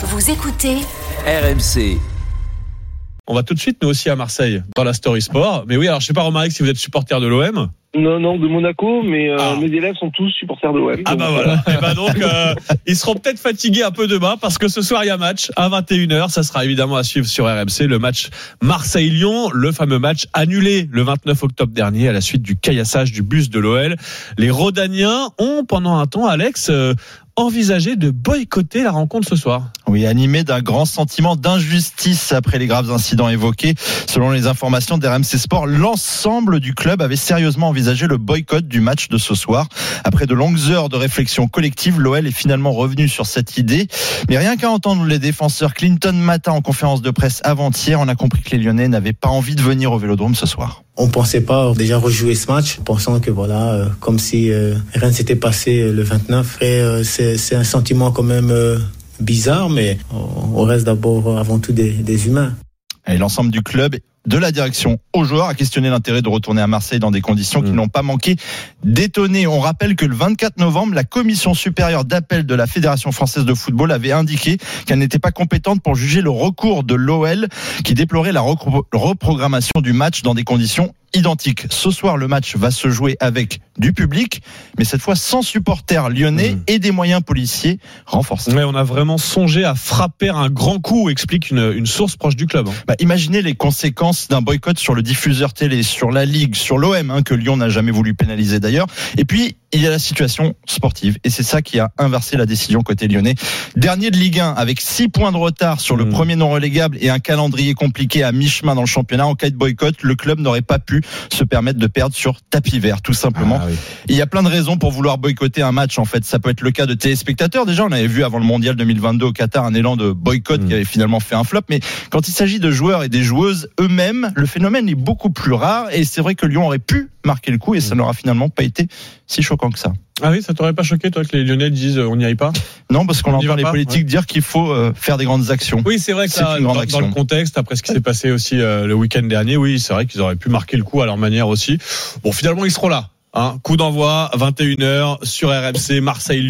Vous écoutez RMC. On va tout de suite, nous aussi, à Marseille, dans la Story Sport. Mais oui, alors je ne sais pas, Romaric, si vous êtes supporter de l'OM. Non, de Monaco, mais mes élèves sont tous supporters de l'OM. Ah bah voilà, et bah donc ils seront peut-être fatigués un peu demain, parce que ce soir il y a match à 21h, ça sera évidemment à suivre sur RMC, le match Marseille-Lyon, le fameux match annulé le 29 octobre dernier à la suite du caillassage du bus de l'OL. Les Rodaniens ont pendant un temps, Alex, envisager de boycotter la rencontre ce soir. Oui, animé d'un grand sentiment d'injustice après les graves incidents évoqués. Selon les informations d'RMC Sport, l'ensemble du club avait sérieusement envisagé le boycott du match de ce soir. Après de longues heures de réflexion collective, l'OL est finalement revenu sur cette idée. Mais rien qu'à entendre les défenseurs Clinton Mata en conférence de presse avant-hier, on a compris que les Lyonnais n'avaient pas envie de venir au Vélodrome ce soir. On pensait pas déjà rejouer ce match, pensant que voilà, comme si rien ne s'était passé le 29. C'est un sentiment quand même bizarre, mais on reste d'abord avant tout des humains. Et l'ensemble du club, de la direction aux joueurs, a questionné l'intérêt de retourner à Marseille dans des conditions qui n'ont pas manqué d'étonner. On rappelle que le 24 novembre, la commission supérieure d'appel de la Fédération française de football avait indiqué qu'elle n'était pas compétente pour juger le recours de l'OL, qui déplorait la reprogrammation du match dans des conditions identiques. Ce soir, le match va se jouer avec du public, mais cette fois sans supporters lyonnais et des moyens policiers renforcés. Ouais, on a vraiment songé à frapper un grand coup, explique une source proche du club. Bah, imaginez les conséquences d'un boycott sur le diffuseur télé, sur la Ligue, sur l'OM, que Lyon n'a jamais voulu pénaliser d'ailleurs. Et puis, il y a la situation sportive. Et c'est ça qui a inversé la décision côté lyonnais. Dernier de Ligue 1, avec 6 points de retard sur le premier non relégable et un calendrier compliqué à mi-chemin dans le championnat. En cas de boycott, le club n'aurait pas pu se permettre de perdre sur tapis vert, tout simplement. Ah, oui. Il y a plein de raisons pour vouloir boycotter un match, en fait. Ça peut être le cas de téléspectateurs. Déjà, on avait vu avant le Mondial 2022 au Qatar un élan de boycott qui avait finalement fait un flop. Mais quand il s'agit de joueurs et des joueuses eux-mêmes, le phénomène est beaucoup plus rare, et c'est vrai que Lyon aurait pu marquer le coup et ça n'aura finalement pas été si choquant que ça. Ah oui, ça t'aurait pas choqué, toi, que les Lyonnais disent on n'y aille pas? Non, parce qu'on entend les politiques dire qu'il faut faire des grandes actions. Oui, c'est vrai que c'est ça, dans le contexte, après ce qui s'est passé aussi le week-end dernier, oui, c'est vrai qu'ils auraient pu marquer le coup à leur manière aussi. Bon, finalement, ils seront là. Coup d'envoi, 21h sur RMC, Marseille-Lyon.